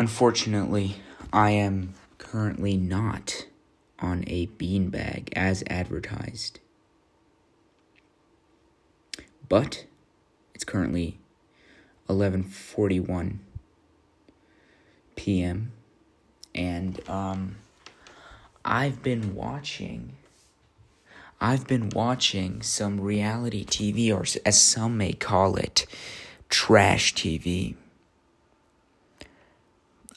Unfortunately, I am currently not on a beanbag as advertised. But it's currently 11:41 p.m. and I've been watching some reality TV, or as some may call it, trash TV.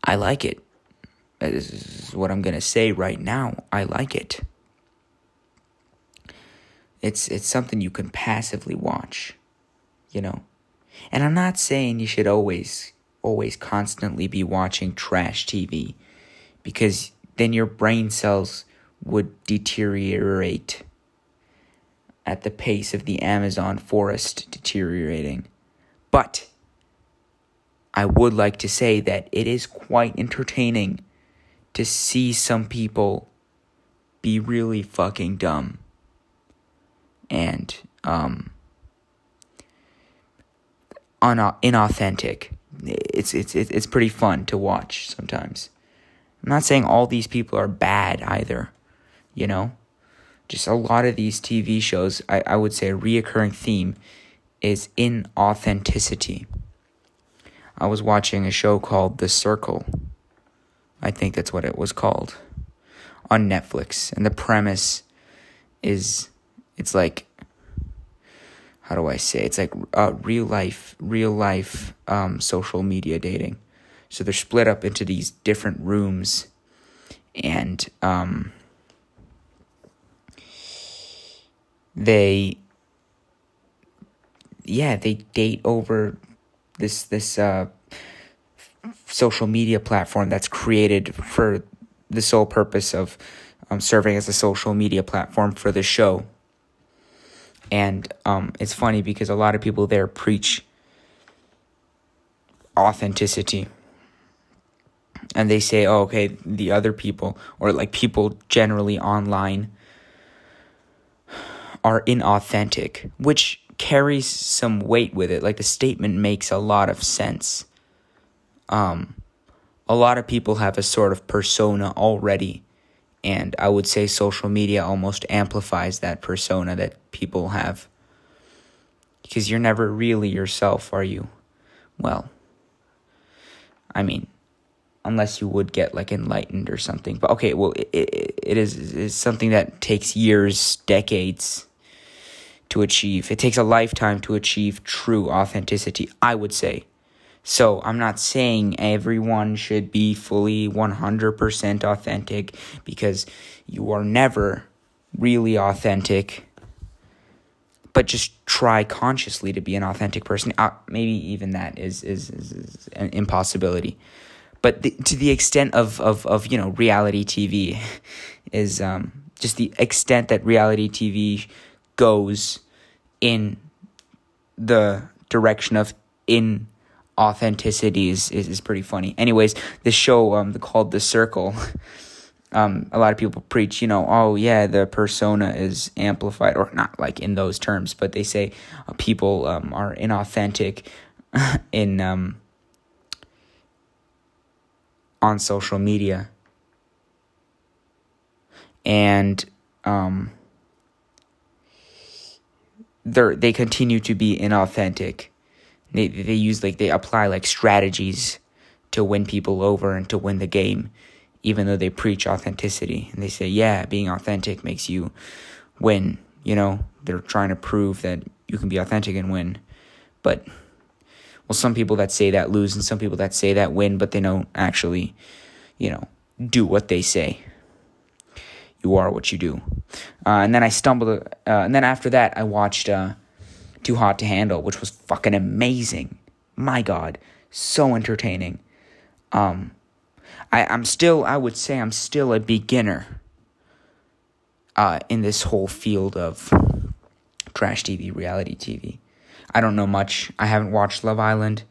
I like it. This is what I'm going to say right now. I like it. It's something you can passively watch, you know. And I'm not saying you should always constantly be watching trash TV, because then your brain cells would deteriorate at the pace of the Amazon forest deteriorating. But I would like to say that it is quite entertaining to see some people be really fucking dumb. And, inauthentic. It's pretty fun to watch sometimes. I'm not saying all these people are bad either, you know? Just a lot of these TV shows, I would say a reoccurring theme is inauthenticity. I was watching a show called The Circle. I think that's what it was called, on Netflix. And the premise is, it's like, how do I say? It's like real life social media dating. So they're split up into these different rooms, and they date over this social media platform that's created for the sole purpose of serving as a social media platform for the show. And it's funny because a lot of people there preach authenticity. And they say, oh, okay, the other people, or like people generally online, are inauthentic, which carries some weight with it. Like, the statement makes a lot of sense. A lot of people have a sort of persona already, and I would say social media almost amplifies that persona that people have. Because you're never really yourself, are you? Well, I mean, unless you would get, like, enlightened or something. But, okay, well, it is something that takes years, decades to achieve. It takes a lifetime to achieve true authenticity, I would say. So I'm not saying everyone should be fully 100% authentic, because you are never really authentic. But just try consciously to be an authentic person. Maybe even that is an impossibility. But to the extent of you know, reality TV is just the extent that reality TV goes in the direction of inauthenticity is pretty funny. Anyways, the show called The Circle, a lot of people preach, you know, oh yeah, the persona is amplified, or not like in those terms, but they say people are inauthentic in... on social media. And they continue to be inauthentic. They apply like strategies to win people over and to win the game, even though they preach authenticity. And they say, yeah, being authentic makes you win, you know. They're trying to prove that you can be authentic and win. But well, some people that say that lose, and some people that say that win, but they don't actually, you know, do what they say. You are what you do. And then I stumbled, and then after that, I watched Too Hot to Handle, which was fucking amazing. My God, so entertaining. I would say I'm still a beginner in this whole field of trash TV, reality TV. I don't know much. I haven't watched Love Island.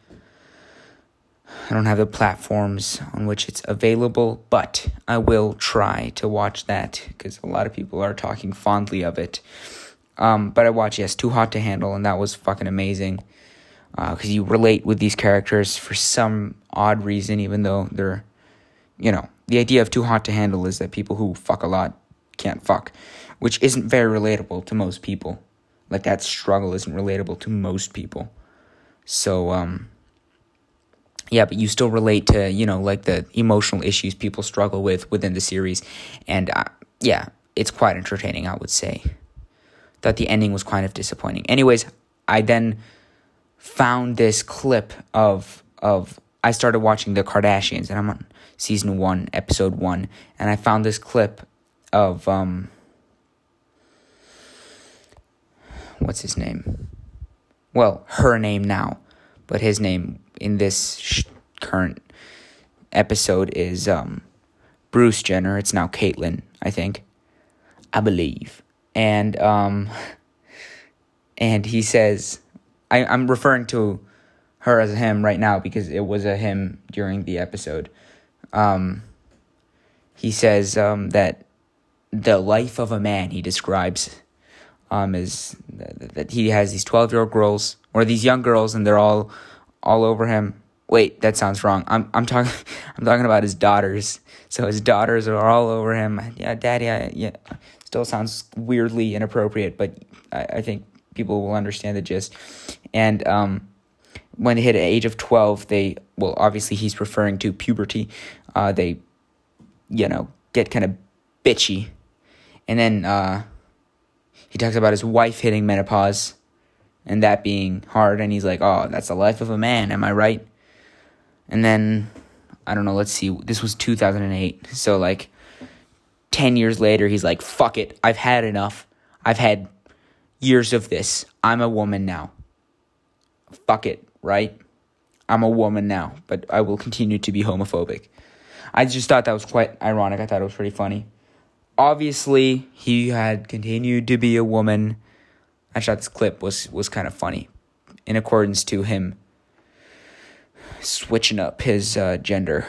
I don't have the platforms on which it's available, but I will try to watch that, because a lot of people are talking fondly of it. But I watched, yes, Too Hot to Handle, and that was fucking amazing. because you relate with these characters for some odd reason, even though they're, you know, the idea of Too Hot to Handle is that people who fuck a lot can't fuck, which isn't very relatable to most people. Like, that struggle isn't relatable to most people. So, yeah, but you still relate to, you know, like, the emotional issues people struggle with within the series. And, yeah, it's quite entertaining, I would say. Thought the ending was kind of disappointing. Anyways, I then found this clip of I started watching The Kardashians, and I'm on season 1, episode 1, and I found this clip of, what's his name? Well, her name now, but his name in this current episode is, Bruce Jenner. It's now Caitlyn, I think. I believe. And he says, I'm referring to her as a him right now because it was a him during the episode. He says that the life of a man, he describes, is that he has these 12-year-old girls, or these young girls, and they're all over him. Wait, that sounds wrong. I'm talking about his daughters. So his daughters are all over him. Yeah, daddy. Yeah, still sounds weirdly inappropriate, but I think people will understand the gist. And when they hit an age of 12, they, well, obviously he's referring to puberty. They, you know, get kind of bitchy. And then he talks about his wife hitting menopause and that being hard. And he's like, oh, that's the life of a man. Am I right? And then, I don't know, let's see. This was 2008. So, like, 10 years later, he's like, fuck it. I've had enough. I've had years of this. I'm a woman now. Fuck it, right? I'm a woman now, but I will continue to be homophobic. I just thought that was quite ironic. I thought it was pretty funny. Obviously, he had continued to be a woman. I thought this clip was kind of funny, in accordance to him switching up his gender.